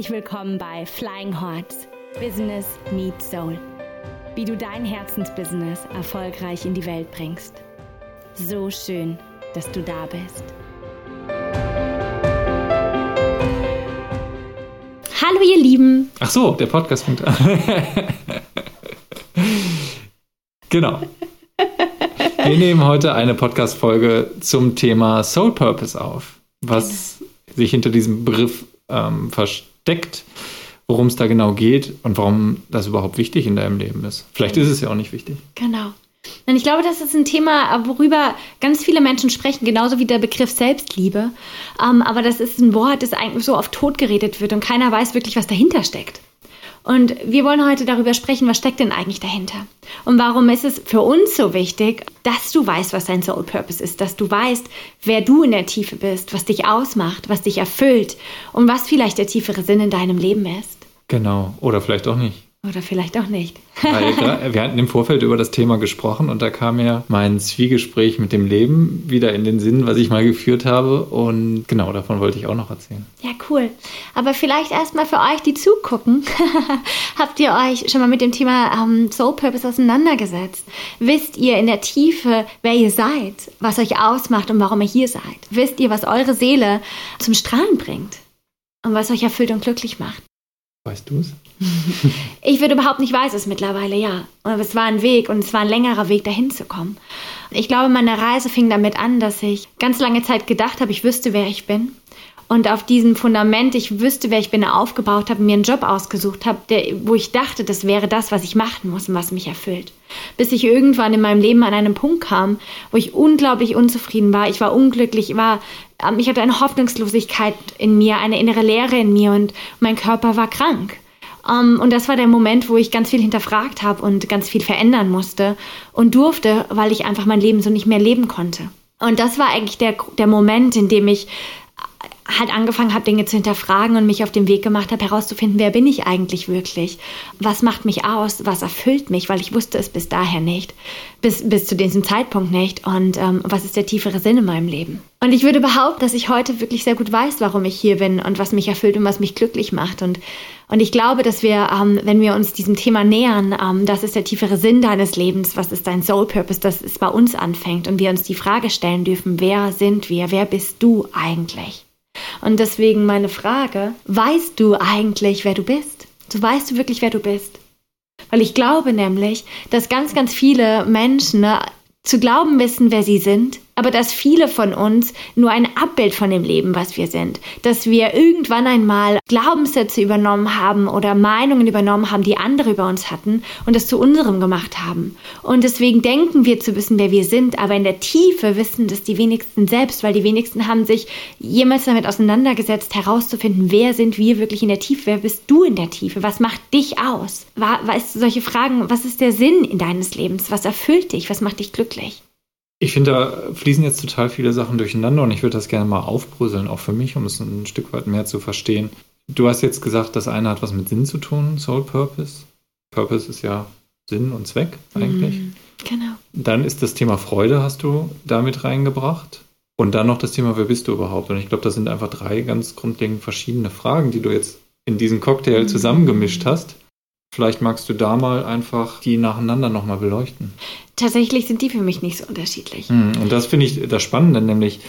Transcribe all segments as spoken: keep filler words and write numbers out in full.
herzlich willkommen bei Flying Hearts Business meets Soul. Wie du dein Herzensbusiness erfolgreich in die Welt bringst. So schön, dass du da bist. Hallo ihr Lieben. Ach so, der Podcast fängt an. Genau. Wir nehmen heute eine Podcast-Folge zum Thema Soul Purpose auf, was sich hinter diesem Begriff ähm, versteckt, worum es da genau geht und warum das überhaupt wichtig in deinem Leben ist. Vielleicht ist es ja auch nicht wichtig. Genau. Und ich glaube, das ist ein Thema, worüber ganz viele Menschen sprechen, genauso wie der Begriff Selbstliebe. Ähm, aber das ist ein Wort, das eigentlich so oft totgeredet wird und keiner weiß wirklich, was dahinter steckt. Und wir wollen heute darüber sprechen, was steckt denn eigentlich dahinter? Und warum ist es für uns so wichtig, dass du weißt, was dein Soul Purpose ist, dass du weißt, wer du in der Tiefe bist, was dich ausmacht, was dich erfüllt und was vielleicht der tiefere Sinn in deinem Leben ist. Genau, oder vielleicht auch nicht. Oder vielleicht auch nicht. Weil wir hatten im Vorfeld über das Thema gesprochen und da kam ja mein Zwiegespräch mit dem Leben wieder in den Sinn, was ich mal geführt habe. Und genau, davon wollte ich auch noch erzählen. Ja, cool. Aber vielleicht erstmal für euch, die zugucken. Habt ihr euch schon mal mit dem Thema ähm, Soul Purpose auseinandergesetzt? Wisst ihr in der Tiefe, wer ihr seid, was euch ausmacht und warum ihr hier seid? Wisst ihr, was eure Seele zum Strahlen bringt und was euch erfüllt und glücklich macht? Weißt du es? Ich würde überhaupt nicht weiß es mittlerweile, ja. Aber es war ein Weg und es war ein längerer Weg, dahin zu kommen. Ich glaube, meine Reise fing damit an, dass ich ganz lange Zeit gedacht habe, ich wüsste, wer ich bin. Und auf diesem Fundament, ich wüsste, wer ich bin, aufgebaut habe, mir einen Job ausgesucht habe, der, wo ich dachte, das wäre das, was ich machen muss und was mich erfüllt. Bis ich irgendwann in meinem Leben an einen Punkt kam, wo ich unglaublich unzufrieden war. Ich war unglücklich, ich, war, ich hatte eine Hoffnungslosigkeit in mir, eine innere Leere in mir und mein Körper war krank. Um, und das war der Moment, wo ich ganz viel hinterfragt habe und ganz viel verändern musste und durfte, weil ich einfach mein Leben so nicht mehr leben konnte. Und das war eigentlich der, der Moment, in dem ich halt angefangen habe, Dinge zu hinterfragen und mich auf den Weg gemacht habe, herauszufinden, wer bin ich eigentlich wirklich? Was macht mich aus? Was erfüllt mich? Weil ich wusste es bis daher nicht, bis, bis zu diesem Zeitpunkt nicht. Und ähm, was ist der tiefere Sinn in meinem Leben? Und ich würde behaupten, dass ich heute wirklich sehr gut weiß, warum ich hier bin und was mich erfüllt und was mich glücklich macht. Und, und ich glaube, dass wir, ähm, wenn wir uns diesem Thema nähern, ähm, das ist der tiefere Sinn deines Lebens, was ist dein Soul Purpose, dass es bei uns anfängt und wir uns die Frage stellen dürfen, wer sind wir? Wer bist du eigentlich? Und deswegen meine Frage, weißt du eigentlich, wer du bist? So weißt du wirklich, wer du bist? Weil ich glaube nämlich, dass ganz, ganz viele Menschen zu glauben wissen, wer sie sind, aber dass viele von uns nur ein Abbild von dem Leben, was wir sind. Dass wir irgendwann einmal Glaubenssätze übernommen haben oder Meinungen übernommen haben, die andere über uns hatten und das zu unserem gemacht haben. Und deswegen denken wir zu wissen, wer wir sind, aber in der Tiefe wissen das die wenigsten selbst, weil die wenigsten haben sich jemals damit auseinandergesetzt, herauszufinden, wer sind wir wirklich in der Tiefe, wer bist du in der Tiefe, was macht dich aus? Weißt du, solche Fragen, was ist der Sinn in deines Lebens, was erfüllt dich, was macht dich glücklich? Ich finde, da fließen jetzt total viele Sachen durcheinander und ich würde das gerne mal aufbröseln, auch für mich, um es ein Stück weit mehr zu verstehen. Du hast jetzt gesagt, das eine hat was mit Sinn zu tun, Soul Purpose. Purpose ist ja Sinn und Zweck eigentlich. Mm, genau. Dann ist das Thema Freude, hast du damit reingebracht. Und dann noch das Thema, wer bist du überhaupt? Und ich glaube, das sind einfach drei ganz grundlegend verschiedene Fragen, die du jetzt in diesen Cocktail mm. zusammengemischt hast. Vielleicht magst du da mal einfach die nacheinander nochmal beleuchten. Tatsächlich sind die für mich nicht so unterschiedlich. Und das finde ich das Spannende, nämlich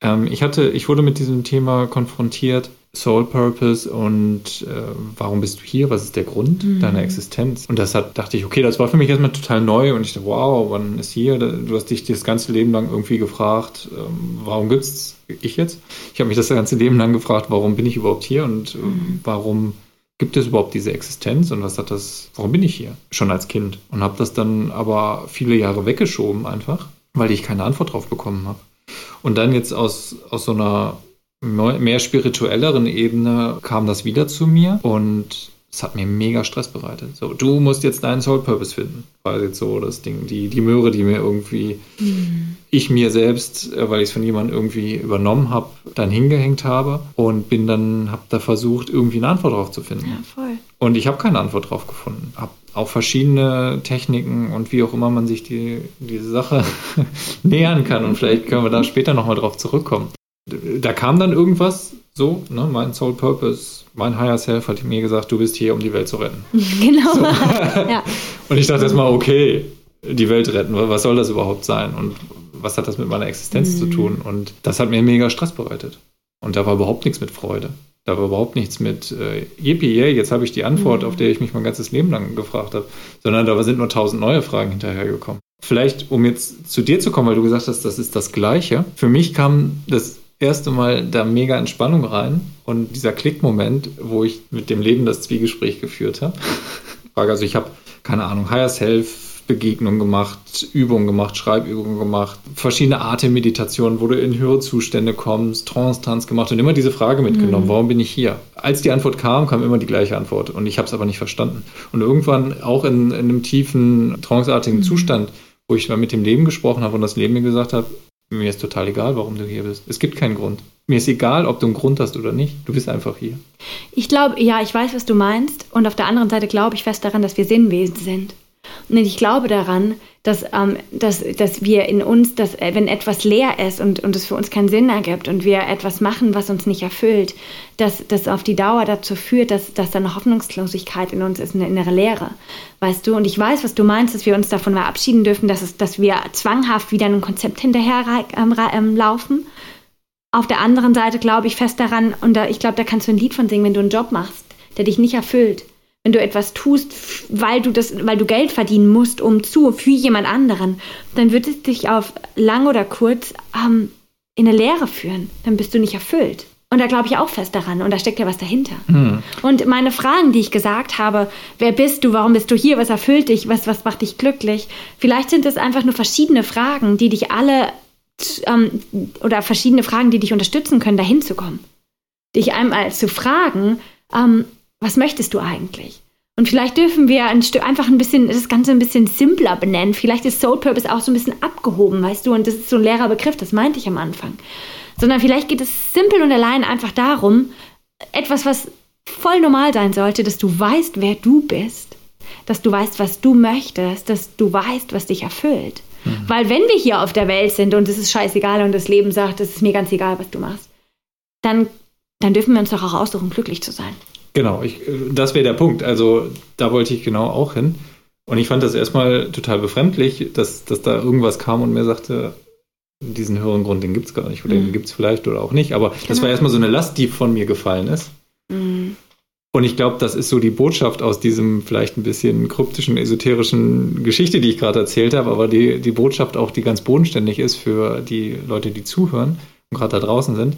ähm, ich hatte, ich wurde mit diesem Thema konfrontiert, Soul Purpose und äh, warum bist du hier, was ist der Grund mhm. deiner Existenz? Und das hat, dachte ich, okay, das war für mich erstmal total neu und ich dachte, wow, man ist hier, du hast dich das ganze Leben lang irgendwie gefragt, ähm, warum gibt's ich jetzt? Ich habe mich das ganze Leben lang gefragt, warum bin ich überhaupt hier und mhm. warum... Gibt es überhaupt diese Existenz und was hat das, warum bin ich hier? Schon als Kind. Und habe das dann aber viele Jahre weggeschoben einfach, weil ich keine Antwort drauf bekommen habe. Und dann jetzt aus, aus so einer mehr spirituelleren Ebene kam das wieder zu mir und es hat mir mega Stress bereitet. So, du musst jetzt deinen Soul Purpose finden. War jetzt so das Ding, die, die Möhre, die mir irgendwie, mhm. ich mir selbst, weil ich es von jemandem irgendwie übernommen habe, dann hingehängt habe und bin dann, habe da versucht, irgendwie eine Antwort drauf zu finden. Ja, voll. Und ich habe keine Antwort drauf gefunden. Habe auch verschiedene Techniken und wie auch immer man sich die, diese Sache nähern kann. Und vielleicht können wir da später nochmal drauf zurückkommen. Da kam dann irgendwas, so, ne, mein Soul Purpose, mein Higher Self hat mir gesagt, du bist hier, um die Welt zu retten. Genau. So. Ja. Und ich dachte erstmal, okay, die Welt retten, was soll das überhaupt sein? Und was hat das mit meiner Existenz mhm. zu tun? Und das hat mir mega Stress bereitet. Und da war überhaupt nichts mit Freude. Da war überhaupt nichts mit, äh, yippie, yeah, jetzt habe ich die Antwort, mhm. auf der ich mich mein ganzes Leben lang gefragt habe. Sondern da sind nur tausend neue Fragen hinterhergekommen. Vielleicht, um jetzt zu dir zu kommen, weil du gesagt hast, das ist das Gleiche. Für mich kam das erste Mal da mega Entspannung rein. Und dieser Klickmoment, wo ich mit dem Leben das Zwiegespräch geführt habe. Also ich habe, keine Ahnung, Higher Self, Begegnung gemacht, Übungen gemacht, Schreibübungen gemacht, verschiedene Atemmeditationen, wo du in höhere Zustände kommst, Trance-Tanz gemacht und immer diese Frage mitgenommen, mhm. warum bin ich hier? Als die Antwort kam, kam immer die gleiche Antwort und ich habe es aber nicht verstanden. Und irgendwann auch in, in einem tiefen, tranceartigen mhm. Zustand, wo ich mit dem Leben gesprochen habe und das Leben mir gesagt hat, mir ist total egal, warum du hier bist. Es gibt keinen Grund. Mir ist egal, ob du einen Grund hast oder nicht. Du bist einfach hier. Ich glaube, ja, ich weiß, was du meinst. Und auf der anderen Seite glaube ich fest daran, dass wir Sinnwesen sind. Und ich glaube daran, dass, ähm, dass, dass wir in uns, dass, wenn etwas leer ist und, und es für uns keinen Sinn ergibt und wir etwas machen, was uns nicht erfüllt, dass das auf die Dauer dazu führt, dass, dass da eine Hoffnungslosigkeit in uns ist, eine innere Leere, weißt du? Und ich weiß, was du meinst, dass wir uns davon verabschieden dürfen, dass, es, dass wir zwanghaft wieder einem Konzept hinterher ähm, ähm, laufen. Auf der anderen Seite glaube ich fest daran, und da, ich glaube, da kannst du ein Lied von singen, wenn du einen Job machst, der dich nicht erfüllt. Wenn du etwas tust, weil du das, weil du Geld verdienen musst, um zu, für jemand anderen, dann wird es dich auf lang oder kurz ähm, in eine Leere führen. Dann bist du nicht erfüllt. Und da glaube ich auch fest daran. Und da steckt ja was dahinter. Mhm. Und meine Fragen, die ich gesagt habe, wer bist du, warum bist du hier, was erfüllt dich, was, was macht dich glücklich? Vielleicht sind das einfach nur verschiedene Fragen, die dich alle, ähm, oder verschiedene Fragen, die dich unterstützen können, dahin zu kommen. Dich einmal zu fragen, ähm, was möchtest du eigentlich? Und vielleicht dürfen wir ein Stück einfach ein bisschen, das Ganze ein bisschen simpler benennen. Vielleicht ist Soul Purpose auch so ein bisschen abgehoben, weißt du? Und das ist so ein leerer Begriff, das meinte ich am Anfang. Sondern vielleicht geht es simpel und allein einfach darum, etwas, was voll normal sein sollte, dass du weißt, wer du bist, dass du weißt, was du möchtest, dass du weißt, was dich erfüllt. Mhm. Weil wenn wir hier auf der Welt sind und es ist scheißegal und das Leben sagt, es ist mir ganz egal, was du machst, dann, dann dürfen wir uns doch auch aussuchen, glücklich zu sein. Genau, ich, das wäre der Punkt. Also da wollte ich genau auch hin. Und ich fand das erstmal total befremdlich, dass, dass da irgendwas kam und mir sagte, diesen höheren Grund, den gibt es gar nicht. Oder mhm. den gibt es vielleicht oder auch nicht. Aber genau. Das war erstmal so eine Last, die von mir gefallen ist. Mhm. Und ich glaube, das ist so die Botschaft aus diesem vielleicht ein bisschen kryptischen, esoterischen Geschichte, die ich gerade erzählt habe. Aber die, die Botschaft auch, die ganz bodenständig ist für die Leute, die zuhören und gerade da draußen sind.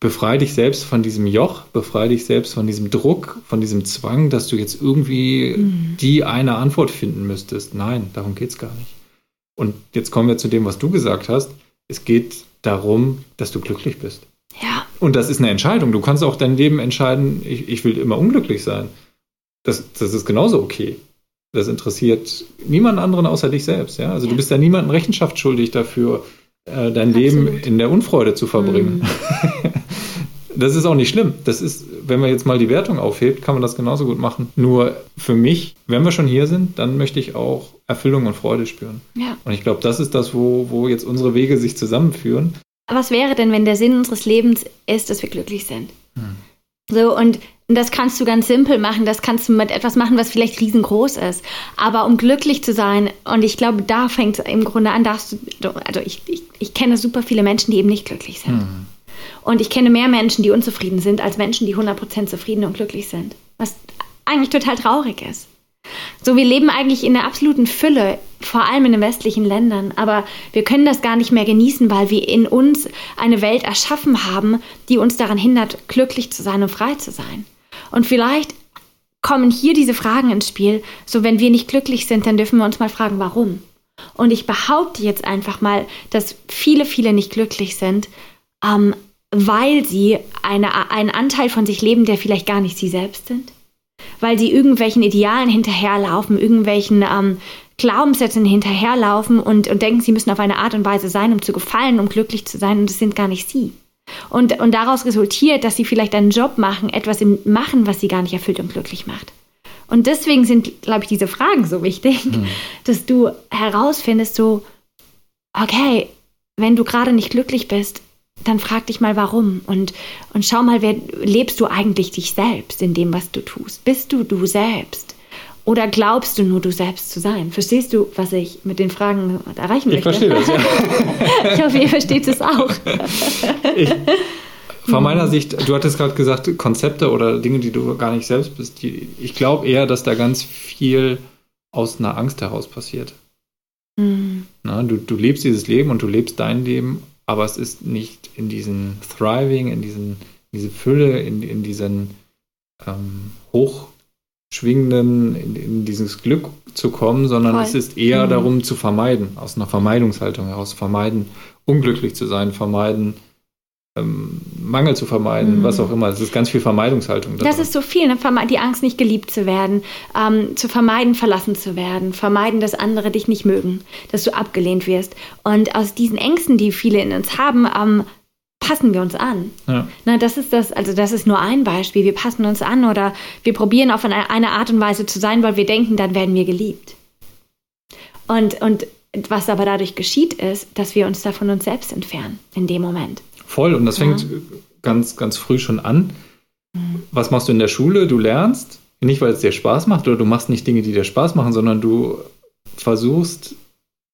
Befreie dich selbst von diesem Joch, befreie dich selbst von diesem Druck, von diesem Zwang, dass du jetzt irgendwie mhm. die eine Antwort finden müsstest. Nein, darum geht's gar nicht. Und jetzt kommen wir zu dem, was du gesagt hast. Es geht darum, dass du glücklich bist. Ja. Und das ist eine Entscheidung. Du kannst auch dein Leben entscheiden, ich, ich will immer unglücklich sein. Das, das ist genauso okay. Das interessiert niemanden anderen außer dich selbst. Ja? Also ja. Du bist da niemandem Rechenschaft schuldig dafür, äh, dein Absolut. Leben in der Unfreude zu verbringen. Mhm. Das ist auch nicht schlimm. Das ist, wenn man jetzt mal die Wertung aufhebt, kann man das genauso gut machen. Nur für mich, wenn wir schon hier sind, dann möchte ich auch Erfüllung und Freude spüren. Ja. Und ich glaube, das ist das, wo, wo jetzt unsere Wege sich zusammenführen. Was wäre denn, wenn der Sinn unseres Lebens ist, dass wir glücklich sind? Hm. So, und das kannst du ganz simpel machen. Das kannst du mit etwas machen, was vielleicht riesengroß ist. Aber um glücklich zu sein, und ich glaube, da fängt es im Grunde an, darfst du, also ich, ich, ich kenne super viele Menschen, die eben nicht glücklich sind. Hm. Und ich kenne mehr Menschen, die unzufrieden sind, als Menschen, die hundert Prozent zufrieden und glücklich sind. Was eigentlich total traurig ist. So, wir leben eigentlich in der absoluten Fülle, vor allem in den westlichen Ländern. Aber wir können das gar nicht mehr genießen, weil wir in uns eine Welt erschaffen haben, die uns daran hindert, glücklich zu sein und frei zu sein. Und vielleicht kommen hier diese Fragen ins Spiel. So, wenn wir nicht glücklich sind, dann dürfen wir uns mal fragen, warum. Und ich behaupte jetzt einfach mal, dass viele, viele nicht glücklich sind, ähm, weil sie eine, einen Anteil von sich leben, der vielleicht gar nicht sie selbst sind. Weil sie irgendwelchen Idealen hinterherlaufen, irgendwelchen ähm, Glaubenssätzen hinterherlaufen und, und denken, sie müssen auf eine Art und Weise sein, um zu gefallen, um glücklich zu sein. Und das sind gar nicht sie. Und, und daraus resultiert, dass sie vielleicht einen Job machen, etwas im machen, was sie gar nicht erfüllt und glücklich macht. Und deswegen sind, glaube ich, diese Fragen so wichtig, mhm. dass du herausfindest, so, okay, wenn du gerade nicht glücklich bist, dann frag dich mal, warum. Und, und schau mal, wer, lebst du eigentlich dich selbst in dem, was du tust? Bist du du selbst? Oder glaubst du nur, du selbst zu sein? Verstehst du, was ich mit den Fragen erreichen möchte? Ich verstehe das, ja. Ich hoffe, ihr versteht es auch. Ich, von meiner Sicht, du hattest gerade gesagt, Konzepte oder Dinge, die du gar nicht selbst bist. Die, ich glaube eher, dass da ganz viel aus einer Angst heraus passiert. Mhm. Na, du, du lebst dieses Leben und du lebst dein Leben, aber es ist nicht in diesen Thriving, in diesen, diese Fülle, in, in diesen ähm, Hoch... schwingenden, in, in dieses Glück zu kommen, sondern Voll. Es ist eher mhm. darum zu vermeiden, aus einer Vermeidungshaltung heraus, vermeiden, unglücklich zu sein, vermeiden, ähm, Mangel zu vermeiden, mhm. was auch immer. Es ist ganz viel Vermeidungshaltung. Das daran. Ist so viel, ne? Die Angst, nicht geliebt zu werden, ähm, zu vermeiden, verlassen zu werden, vermeiden, dass andere dich nicht mögen, dass du abgelehnt wirst. Und aus diesen Ängsten, die viele in uns haben, ähm, passen wir uns an. Ja. Na, das ist das, also das ist nur ein Beispiel. Wir passen uns an oder wir probieren auf eine, eine Art und Weise zu sein, weil wir denken, dann werden wir geliebt. Und, und was aber dadurch geschieht, ist, dass wir uns da von uns selbst entfernen in dem Moment. Voll. Und das ja. fängt ganz, ganz früh schon an. Mhm. Was machst du in der Schule? Du lernst, nicht weil es dir Spaß macht oder du machst nicht Dinge, die dir Spaß machen, sondern du versuchst,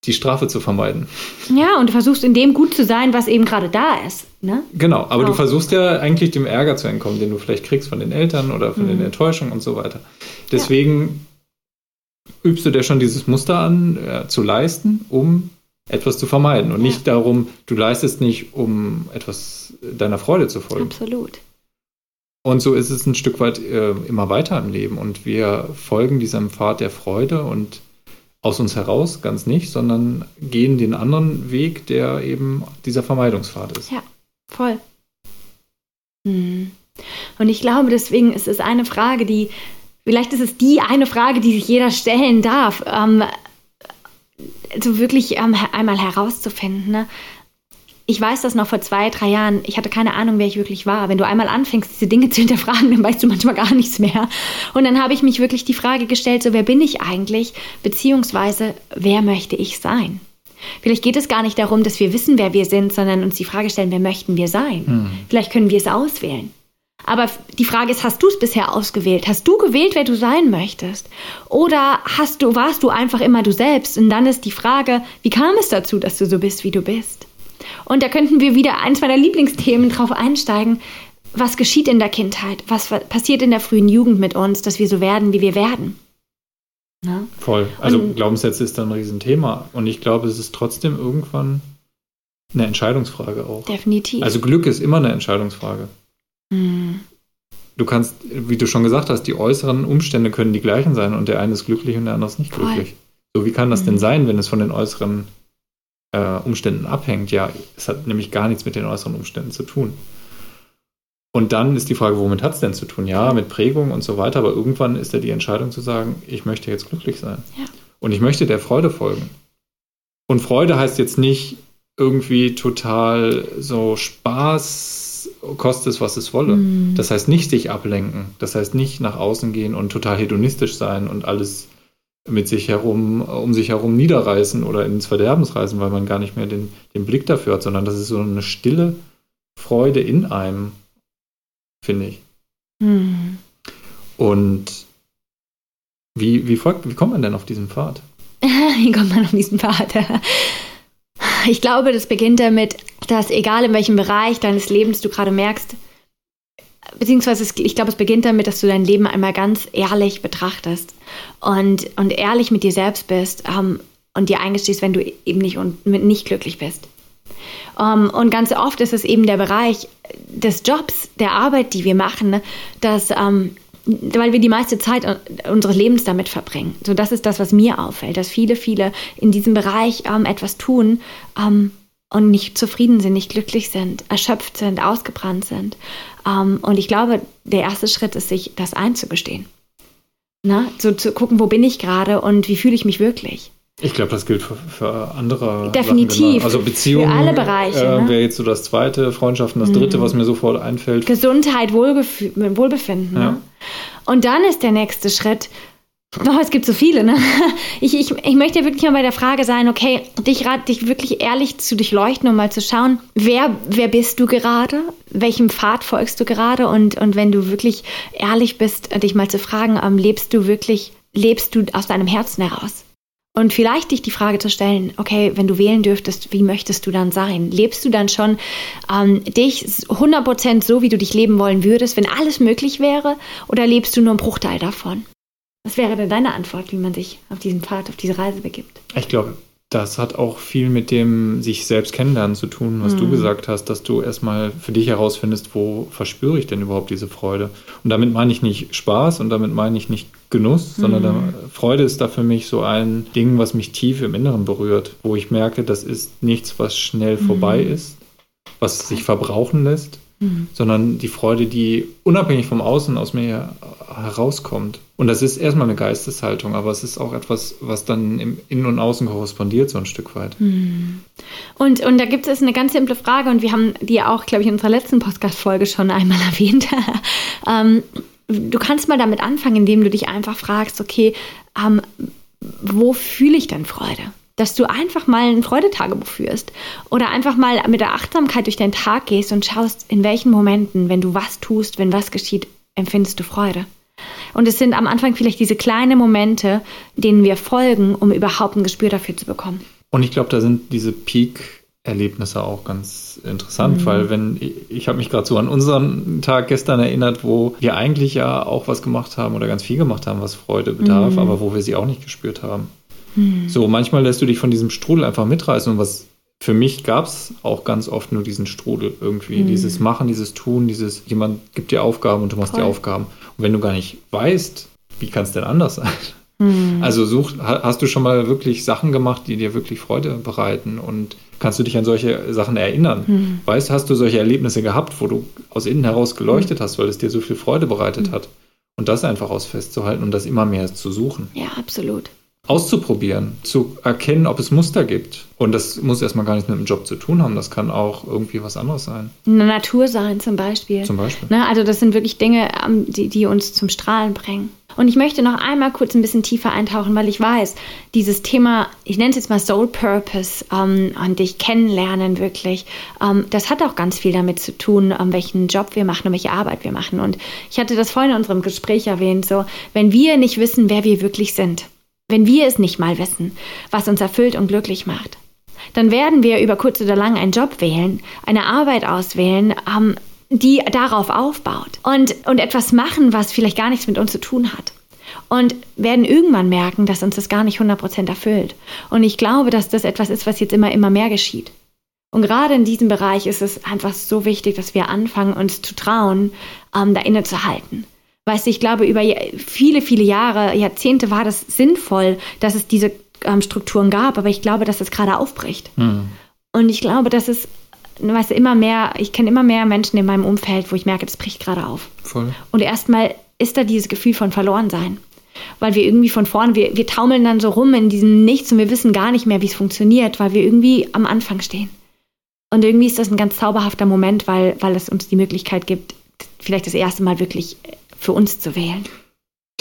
die Strafe zu vermeiden. Ja, und du versuchst in dem gut zu sein, was eben gerade da ist. Ne? Genau, aber auch. Du versuchst ja eigentlich dem Ärger zu entkommen, den du vielleicht kriegst von den Eltern oder von mhm. den Enttäuschungen und so weiter. Deswegen ja. übst du dir schon dieses Muster an, äh, zu leisten, um etwas zu vermeiden. Und ja. nicht darum, du leistest nicht, um etwas deiner Freude zu folgen. Absolut. Und so ist es ein Stück weit äh, immer weiter im Leben. Und wir folgen diesem Pfad der Freude und aus uns heraus, ganz nicht, sondern gehen den anderen Weg, der eben dieser Vermeidungspfad ist. Ja, voll. Hm. Und ich glaube, deswegen ist es eine Frage, die, vielleicht ist es die eine Frage, die sich jeder stellen darf, ähm, so wirklich ähm, einmal herauszufinden. Ne? Ich weiß das noch vor zwei, drei Jahren, ich hatte keine Ahnung, wer ich wirklich war. Wenn du einmal anfängst, diese Dinge zu hinterfragen, dann weißt du manchmal gar nichts mehr. Und dann habe ich mich wirklich die Frage gestellt, so wer bin ich eigentlich, beziehungsweise wer möchte ich sein? Vielleicht geht es gar nicht darum, dass wir wissen, wer wir sind, sondern uns die Frage stellen, wer möchten wir sein? Mhm. Vielleicht können wir es auswählen. Aber die Frage ist, hast du es bisher ausgewählt? Hast du gewählt, wer du sein möchtest? Oder hast du, warst du einfach immer du selbst? Und dann ist die Frage, wie kam es dazu, dass du so bist, wie du bist? Und da könnten wir wieder eins meiner Lieblingsthemen drauf einsteigen. Was geschieht in der Kindheit? Was passiert in der frühen Jugend mit uns, dass wir so werden, wie wir werden? Ne? Voll. Also und, Glaubenssätze ist da ein Riesenthema. Und ich glaube, es ist trotzdem irgendwann eine Entscheidungsfrage auch. Definitiv. Also Glück ist immer eine Entscheidungsfrage. Mhm. Du kannst, wie du schon gesagt hast, die äußeren Umstände können die gleichen sein. Und der eine ist glücklich und der andere ist nicht Voll. Glücklich. So, wie kann das mhm. denn sein, wenn es von den äußeren Umständen abhängt? Ja, es hat nämlich gar nichts mit den äußeren Umständen zu tun. Und dann ist die Frage, womit hat es denn zu tun? Ja, mit Prägung und so weiter, aber irgendwann ist ja die Entscheidung zu sagen, ich möchte jetzt glücklich sein. Ja. Und ich möchte der Freude folgen. Und Freude heißt jetzt nicht irgendwie total so Spaß, koste es, was es wolle. Mhm. Das heißt nicht sich ablenken. Das heißt nicht nach außen gehen und total hedonistisch sein und alles mit sich herum, um sich herum niederreißen oder ins Verderbens reißen, weil man gar nicht mehr den, den Blick dafür hat, sondern das ist so eine stille Freude in einem, finde ich. Hm. Und wie, wie folgt, wie kommt man denn auf diesen Pfad? Wie kommt man auf diesen Pfad? Ich glaube, das beginnt damit, dass egal in welchem Bereich deines Lebens du gerade merkst, beziehungsweise es, ich glaube, es beginnt damit, dass du dein Leben einmal ganz ehrlich betrachtest und, und ehrlich mit dir selbst bist ähm, und dir eingestehst, wenn du eben nicht, und, nicht glücklich bist. Ähm, und ganz oft ist es eben der Bereich des Jobs, der Arbeit, die wir machen, ne, dass, ähm, weil wir die meiste Zeit unseres Lebens damit verbringen. So, das ist das, was mir auffällt, dass viele, viele in diesem Bereich ähm, etwas tun, ähm, und nicht zufrieden sind, nicht glücklich sind, erschöpft sind, ausgebrannt sind. Ähm, und ich glaube, der erste Schritt ist, sich das einzugestehen. Na? So zu gucken, wo bin ich gerade und wie fühle ich mich wirklich. Ich glaube, das gilt für, für andere. Definitiv. Sachen, genau. Also Beziehungen. Für alle Bereiche. Äh, ne? Wäre jetzt so das zweite, Freundschaften, das dritte, mhm. was mir sofort einfällt. Gesundheit, Wohlbef- Wohlbefinden. Ja. Ne? Und dann ist der nächste Schritt, Oh, es gibt so viele, ne? Ich, ich, ich möchte ja wirklich mal bei der Frage sein, okay, dich rate dich wirklich ehrlich zu durchleuchten, um mal zu schauen, wer, wer bist du gerade? Welchem Pfad folgst du gerade? Und, und wenn du wirklich ehrlich bist, dich mal zu fragen, ähm, lebst du wirklich, lebst du aus deinem Herzen heraus? Und vielleicht dich die Frage zu stellen, okay, wenn du wählen dürftest, wie möchtest du dann sein? Lebst du dann schon ähm, dich hundert Prozent so, wie du dich leben wollen würdest, wenn alles möglich wäre? Oder lebst du nur einen Bruchteil davon? Was wäre denn deine Antwort, wie man sich auf diesen Pfad, auf diese Reise begibt? Ich glaube, das hat auch viel mit dem sich selbst kennenlernen zu tun, was mhm. du gesagt hast, dass du erstmal für dich herausfindest, wo verspüre ich denn überhaupt diese Freude? Und damit meine ich nicht Spaß und damit meine ich nicht Genuss, mhm. sondern da, Freude ist da für mich so ein Ding, was mich tief im Inneren berührt, wo ich merke, das ist nichts, was schnell mhm. vorbei ist, was sich verbrauchen lässt, mhm. sondern die Freude, die unabhängig vom Außen aus mir herauskommt. Und das ist erstmal eine Geisteshaltung, aber es ist auch etwas, was dann im Innen und Außen korrespondiert, so ein Stück weit. Und, und da gibt es eine ganz simple Frage, und wir haben die auch, glaube ich, in unserer letzten Podcast-Folge schon einmal erwähnt. ähm, du kannst mal damit anfangen, indem du dich einfach fragst, okay, ähm, wo fühle ich denn Freude? Dass du einfach mal ein Freudetagebuch führst oder einfach mal mit der Achtsamkeit durch deinen Tag gehst und schaust, in welchen Momenten, wenn du was tust, wenn was geschieht, empfindest du Freude. Und es sind am Anfang vielleicht diese kleinen Momente, denen wir folgen, um überhaupt ein Gespür dafür zu bekommen. Und ich glaube, da sind diese Peak-Erlebnisse auch ganz interessant, mhm. weil wenn ich, ich habe mich gerade so an unseren Tag gestern erinnert, wo wir eigentlich ja auch was gemacht haben oder ganz viel gemacht haben, was Freude bedarf, mhm. aber wo wir sie auch nicht gespürt haben. Mhm. So, manchmal lässt du dich von diesem Strudel einfach mitreißen, und was für mich gab es auch ganz oft nur diesen Strudel irgendwie, mhm. dieses Machen, dieses Tun, dieses jemand gibt dir Aufgaben und du machst Voll. die Aufgaben. Und wenn du gar nicht weißt, wie kann es denn anders sein? Mhm. Also such, hast du schon mal wirklich Sachen gemacht, die dir wirklich Freude bereiten, und kannst du dich an solche Sachen erinnern? Mhm. Weißt, hast du solche Erlebnisse gehabt, wo du aus innen heraus geleuchtet mhm. hast, weil es dir so viel Freude bereitet mhm. hat? Und das einfach aus festzuhalten und das immer mehr zu suchen. Ja, absolut. Auszuprobieren, zu erkennen, ob es Muster gibt. Und das muss erstmal gar nichts mit dem Job zu tun haben. Das kann auch irgendwie was anderes sein. Eine Natur sein zum Beispiel. Zum Beispiel. Na, also das sind wirklich Dinge, die, die uns zum Strahlen bringen. Und ich möchte noch einmal kurz ein bisschen tiefer eintauchen, weil ich weiß, dieses Thema, ich nenne es jetzt mal Soul Purpose ähm, und dich kennenlernen wirklich, ähm, das hat auch ganz viel damit zu tun, ähm, welchen Job wir machen und welche Arbeit wir machen. Und ich hatte das vorhin in unserem Gespräch erwähnt, so, wenn wir nicht wissen, wer wir wirklich sind, wenn wir es nicht mal wissen, was uns erfüllt und glücklich macht, dann werden wir über kurz oder lang einen Job wählen, eine Arbeit auswählen, ähm, die darauf aufbaut und, und etwas machen, was vielleicht gar nichts mit uns zu tun hat. Und werden irgendwann merken, dass uns das gar nicht hundert Prozent erfüllt. Und ich glaube, dass das etwas ist, was jetzt immer, immer mehr geschieht. Und gerade in diesem Bereich ist es einfach so wichtig, dass wir anfangen, uns zu trauen, ähm, da innezuhalten. Weißt du, ich glaube, über viele, viele Jahre, Jahrzehnte war das sinnvoll, dass es diese ähm, Strukturen gab, aber ich glaube, dass das gerade aufbricht. Mhm. Und ich glaube, dass es, weißt du, immer mehr, ich kenne immer mehr Menschen in meinem Umfeld, wo ich merke, das bricht gerade auf. Voll. Und erstmal ist da dieses Gefühl von Verlorensein. Weil wir irgendwie von vorne, wir, wir taumeln dann so rum in diesem Nichts und wir wissen gar nicht mehr, wie es funktioniert, weil wir irgendwie am Anfang stehen. Und irgendwie ist das ein ganz zauberhafter Moment, weil, weil es uns die Möglichkeit gibt, vielleicht das erste Mal wirklich für uns zu wählen.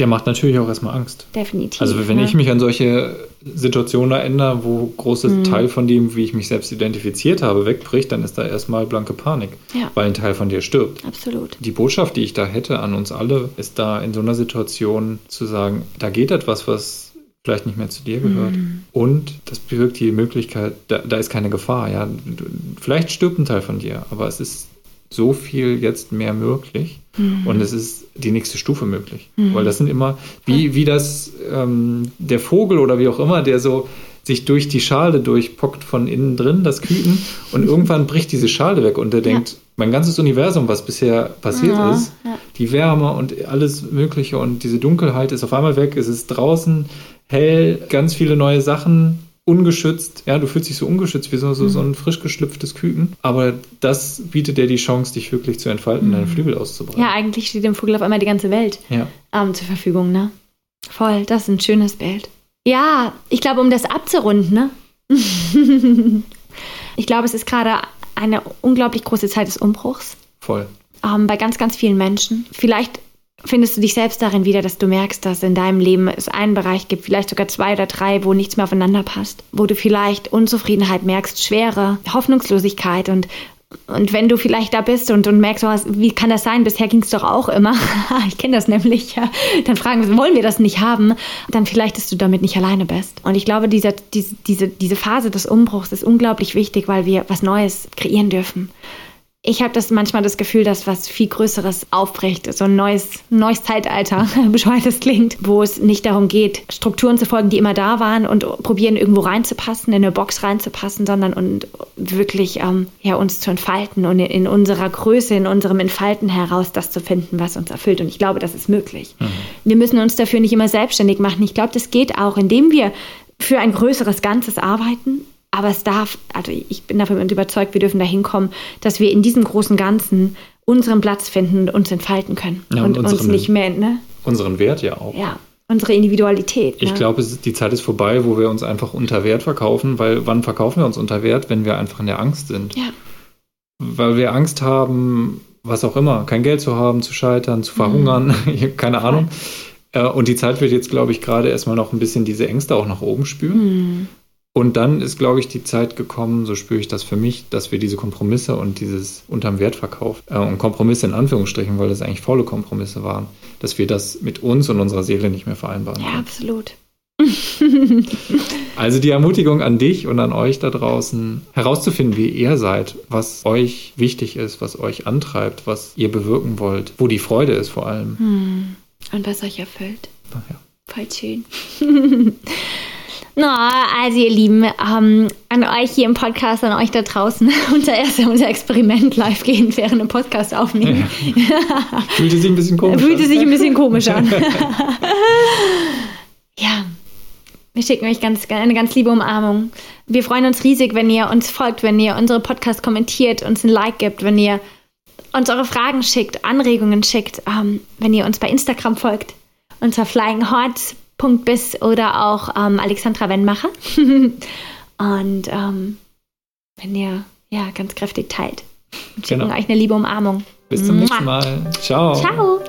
Der macht natürlich auch erstmal Angst. Definitiv. Also wenn ja. ich mich an solche Situationen erinnere, wo große mhm. Teil von dem, wie ich mich selbst identifiziert habe, wegbricht, dann ist da erstmal blanke Panik, ja. weil ein Teil von dir stirbt. Absolut. Die Botschaft, die ich da hätte an uns alle, ist da in so einer Situation zu sagen, da geht etwas, was vielleicht nicht mehr zu dir gehört. Mhm. Und das bewirkt die Möglichkeit, da, da ist keine Gefahr. Ja, vielleicht stirbt ein Teil von dir, aber es ist so viel jetzt mehr möglich mhm. und es ist die nächste Stufe möglich. Mhm. Weil das sind immer, wie, wie das ähm, der Vogel oder wie auch immer, der so sich durch die Schale durchpockt von innen drin, das Küken, und irgendwann bricht diese Schale weg und der ja. denkt, mein ganzes Universum, was bisher passiert ja. ist, ja. die Wärme und alles Mögliche und diese Dunkelheit ist auf einmal weg, es ist draußen hell, ganz viele neue Sachen, ungeschützt, ja, du fühlst dich so ungeschützt wie so, so, mhm. so ein frisch geschlüpftes Küken, aber das bietet dir die Chance, dich wirklich zu entfalten, mhm. deine Flügel auszubreiten. Ja, eigentlich steht dem Vogel auf einmal die ganze Welt ja. ähm, zur Verfügung, ne? Voll, das ist ein schönes Bild. Ja, ich glaube, um das abzurunden, ne? Ich glaube, es ist gerade eine unglaublich große Zeit des Umbruchs. Voll. Ähm, bei ganz, ganz vielen Menschen. Vielleicht findest du dich selbst darin wieder, dass du merkst, dass in deinem Leben es einen Bereich gibt, vielleicht sogar zwei oder drei, wo nichts mehr aufeinander passt, wo du vielleicht Unzufriedenheit merkst, Schwere, Hoffnungslosigkeit und Und wenn du vielleicht da bist und, und merkst, oh, wie kann das sein, bisher ging es doch auch immer, ich kenne das nämlich, ja. Dann fragen wir, wollen wir das nicht haben, dann vielleicht, dass du damit nicht alleine bist. Und ich glaube, dieser, diese, diese, diese Phase des Umbruchs ist unglaublich wichtig, weil wir was Neues kreieren dürfen. Ich habe das manchmal das Gefühl, dass was viel Größeres aufbricht, so ein neues, neues Zeitalter, bescheuert das klingt, wo es nicht darum geht, Strukturen zu folgen, die immer da waren und probieren, irgendwo reinzupassen, in eine Box reinzupassen, sondern und wirklich ähm, ja, uns zu entfalten und in, in unserer Größe, in unserem Entfalten heraus das zu finden, was uns erfüllt. Und ich glaube, das ist möglich. Mhm. Wir müssen uns dafür nicht immer selbstständig machen. Ich glaube, das geht auch, indem wir für ein größeres Ganzes arbeiten. Aber es darf, also ich bin davon überzeugt, wir dürfen dahin kommen, dass wir in diesem großen Ganzen unseren Platz finden und uns entfalten können. Ja, und und unseren, uns nicht mehr, ne? Unseren Wert ja auch. Ja, unsere Individualität. Ich ne? glaube, die Zeit ist vorbei, wo wir uns einfach unter Wert verkaufen, weil wann verkaufen wir uns unter Wert, wenn wir einfach in der Angst sind? Ja. Weil wir Angst haben, was auch immer, kein Geld zu haben, zu scheitern, zu verhungern, mhm. keine Ahnung. Ja. Und die Zeit wird jetzt, glaube ich, gerade erstmal noch ein bisschen diese Ängste auch nach oben spüren. Mhm. Und dann ist, glaube ich, die Zeit gekommen, so spüre ich das für mich, dass wir diese Kompromisse und dieses unterm Wert verkauft, äh, und Kompromisse in Anführungsstrichen, weil das eigentlich faule Kompromisse waren, dass wir das mit uns und unserer Seele nicht mehr vereinbaren. Ja, können. Absolut. Also die Ermutigung an dich und an euch da draußen, herauszufinden, wie ihr seid, was euch wichtig ist, was euch antreibt, was ihr bewirken wollt, wo die Freude ist vor allem. Und was euch erfüllt. Ach ja. Voll schön. Na, no, also ihr Lieben, ähm, an euch hier im Podcast, an euch da draußen, unser erster, unser Experiment live gehen, während einem Podcast aufnehmen. Ja. Fühlte sich ein bisschen komisch an. Fühlte sich ein bisschen komisch an. Ja, wir schicken euch ganz, eine ganz liebe Umarmung. Wir freuen uns riesig, wenn ihr uns folgt, wenn ihr unsere Podcast kommentiert, uns ein Like gibt, wenn ihr uns eure Fragen schickt, Anregungen schickt, ähm, wenn ihr uns bei Instagram folgt, unter Flying Hearts Punkt bis oder auch ähm, Alexandra Wendmacher. Und ähm, wenn ihr ja ganz kräftig teilt, schicken genau. euch eine liebe Umarmung. Bis zum nächsten Mal. Ciao. Ciao.